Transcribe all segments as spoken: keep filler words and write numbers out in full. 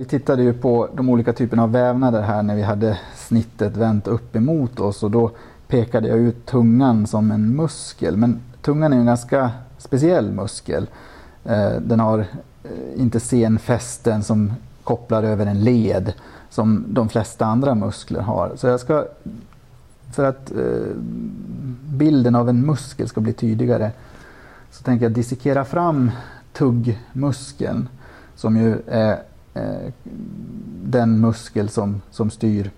Vi tittade ju på de olika typerna av vävnader här när vi hade snittet vänt upp emot oss, och då pekade jag ut tungan som en muskel. Men tungan är en ganska speciell muskel. Den har inte senfästen som kopplar över en led som de flesta andra muskler har. Så jag ska, för att bilden av en muskel ska bli tydligare, så tänker jag dissekera fram tuggmuskeln, som ju är den muskel som, som styr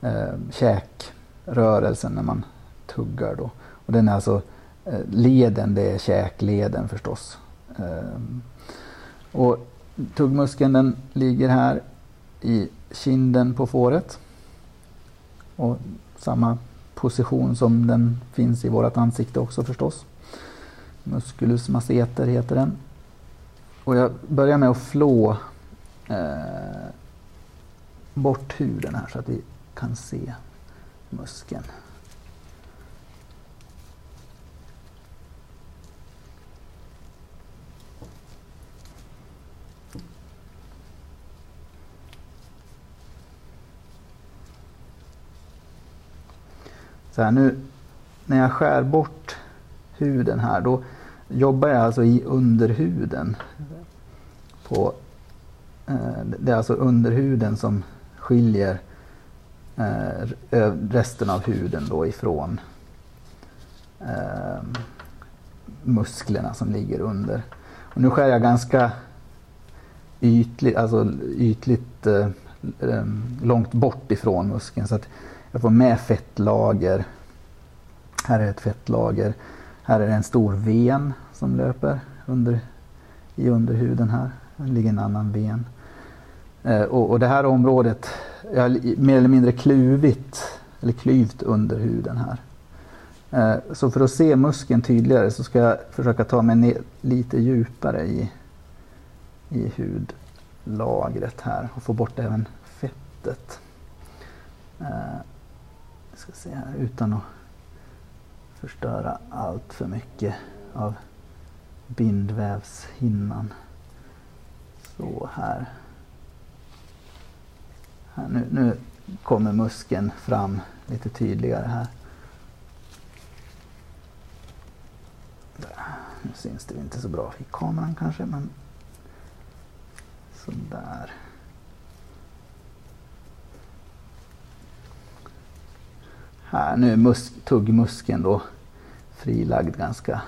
eh, käkrörelsen när man tuggar då. Och den är alltså eh, leden, det är käkleden förstås. Eh, och tuggmuskeln, den ligger här i kinden på fåret. Och samma position som den finns i vårt ansikte också förstås. Musculus masseter heter den. Och jag börjar med att flå Eh, bort huden här så att vi kan se muskeln. Så här, nu när jag skär bort huden här, då jobbar jag alltså i underhuden på. Det är alltså underhuden som skiljer resten av huden då ifrån musklerna som ligger under. Och nu skär jag ganska ytligt, alltså ytligt långt bort ifrån muskeln, så att jag får med fettlager. Här är ett fettlager. Här är det en stor ven som löper under, i underhuden här. Här ligger en annan ven. Och, och det här området är mer eller mindre kluvigt, eller klyvt under huden här. Eh, så för att se muskeln tydligare så ska jag försöka ta mig ner lite djupare i, i hudlagret här och få bort även fettet. Eh, jag ska se här, utan att förstöra allt för mycket av bindvävshinnan. Så här. Här, nu, nu kommer muskeln fram lite tydligare här. Där. Nu syns det inte så bra i kameran kanske, men sådär. Här, nu är mus tuggmuskeln då frilagd ganska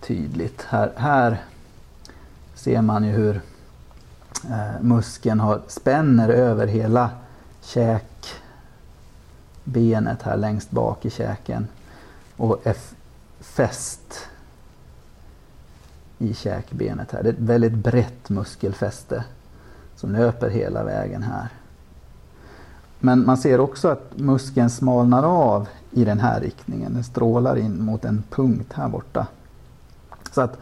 tydligt. Här, här ser man ju hur Eh, muskeln har, spänner över hela käkbenet här längst bak i käken och är fäst i käkbenet här. Det är ett väldigt brett muskelfäste som löper hela vägen här. Men man ser också att muskeln smalnar av i den här riktningen. Den strålar in mot en punkt här borta. Så att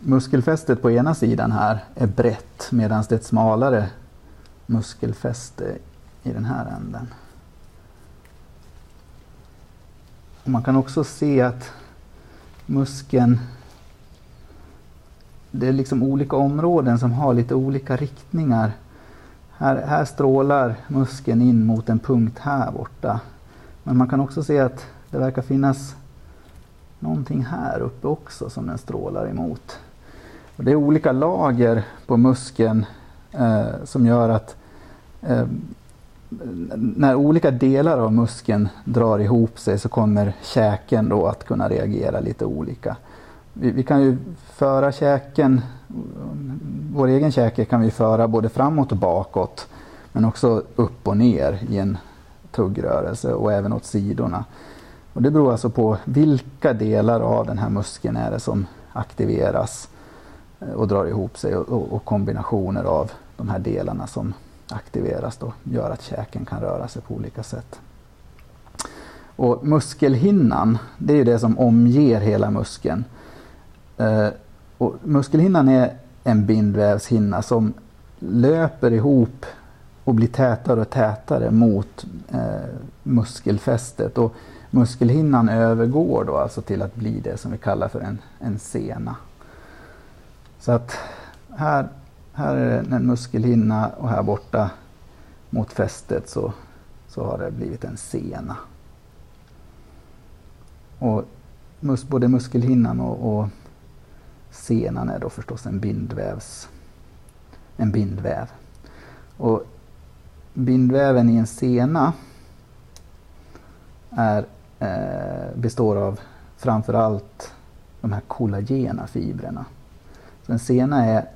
muskelfästet på ena sidan här är brett, medan det är ett smalare muskelfäste i den här änden. Och man kan också se att muskeln, det är liksom olika områden som har lite olika riktningar. Här, här strålar muskeln in mot en punkt här borta. Men man kan också se att det verkar finnas någonting här uppe också som den strålar emot. Och det är olika lager på muskeln eh, som gör att eh, när olika delar av muskeln drar ihop sig så kommer käken då att kunna reagera lite olika. Vi, vi kan ju föra käken, vår egen käke kan vi föra både framåt och bakåt, men också upp och ner i en tuggrörelse och även åt sidorna. Och det beror alltså på vilka delar av den här muskeln är det som aktiveras och drar ihop sig, och, och kombinationer av de här delarna som aktiveras då gör att käken kan röra sig på olika sätt. Och muskelhinnan, det är ju det som omger hela muskeln. Eh, och muskelhinnan är en bindvävshinna som löper ihop och blir tätare och tätare mot eh, muskelfästet. Och muskelhinnan övergår då alltså till att bli det som vi kallar för en, en sena. Så att här, Här är det en muskelhinna och här borta mot fästet så, så har det blivit en sena. Och mus, både muskelhinnan och, och senan är då förstås en bindvävs, en bindväv. Och bindväven i en sena är, eh, består av framförallt de här kollagena fibrerna. Så en sena är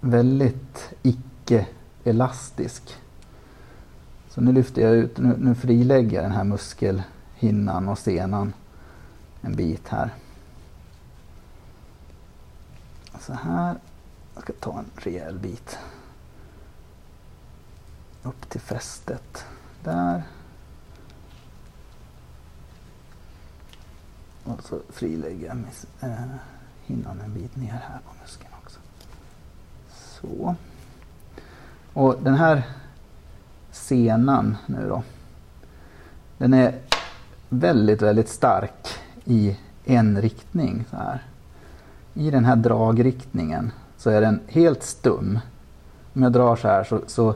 väldigt icke-elastisk. Så nu lyfter jag ut, nu, nu frilägger jag den här muskelhinnan och senan en bit här. Så här, jag ska ta en rejäl bit. Upp till fästet, där. Och så frilägger jag eh, hinnan en bit ner här på muskeln också. Så. Och den här senan nu då, den är väldigt, väldigt stark i en riktning så här. I den här dragriktningen så är den helt stum. Om jag drar så här så, så,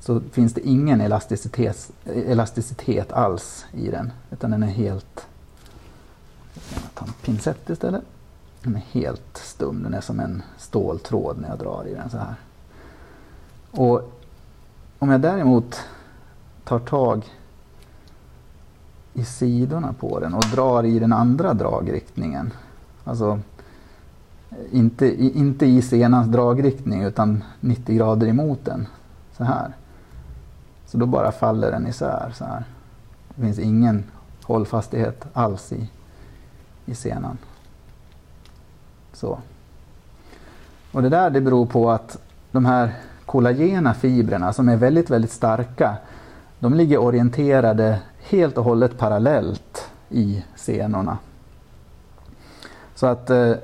så finns det ingen elasticitet, elasticitet alls i den. Utan den är helt... Jag tar en pincett istället. Den är helt stum. Den är som en ståltråd när jag drar i den så här. Och om jag däremot tar tag i sidorna på den och drar i den andra dragriktningen. Alltså... Inte, inte i senans dragriktning utan nittio grader emot den. Så här. Så då bara faller den isär. Så här. Det finns ingen hållfasthet alls i, i senan. Så. Och det där det beror på att de här kollagena fibrerna som är väldigt, väldigt starka. De ligger orienterade helt och hållet parallellt i senorna. Så att eh,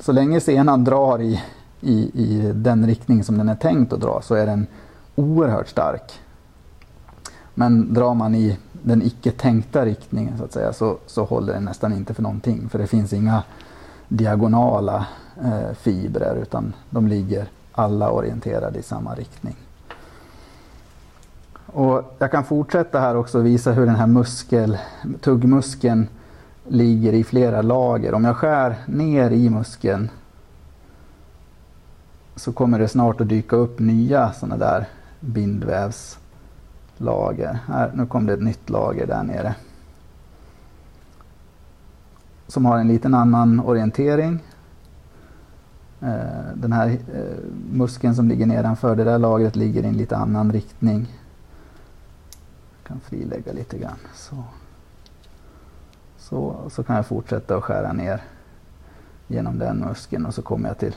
så länge senan drar i, i, i den riktning som den är tänkt att dra så är den oerhört stark. Men drar man i den icke-tänkta riktningen så att säga så, så håller den nästan inte för någonting. För det finns inga diagonala eh, fibrer utan de ligger alla orienterade i samma riktning. Och jag kan fortsätta här också och visa hur den här muskel, tuggmuskeln ligger i flera lager. Om jag skär ner i muskeln så kommer det snart att dyka upp nya sådana där bindvävslager. Här, nu kom det ett nytt lager där nere. Som har en liten annan orientering. Den här muskeln som ligger nedanför det där lagret ligger i en lite annan riktning. Jag kan frilägga lite grann. Så. Så, så kan jag fortsätta att skära ner genom den muskeln och så kommer jag till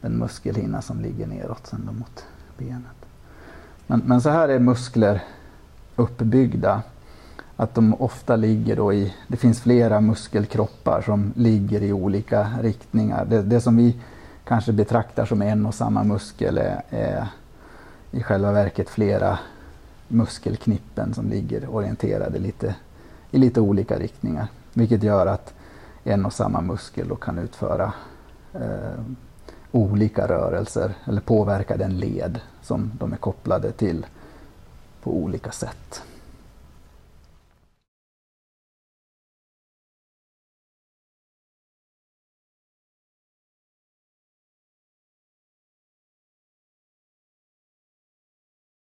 den muskelhinna som ligger neråt sen mot benet. Men, men så här är muskler uppbyggda. Att de ofta ligger då i, det finns flera muskelkroppar som ligger i olika riktningar. Det, det som vi kanske betraktar som en och samma muskel är, är i själva verket flera muskelknippen som ligger orienterade lite i lite olika riktningar. Vilket gör att en och samma muskel då kan utföra eh, olika rörelser eller påverka den led som de är kopplade till på olika sätt.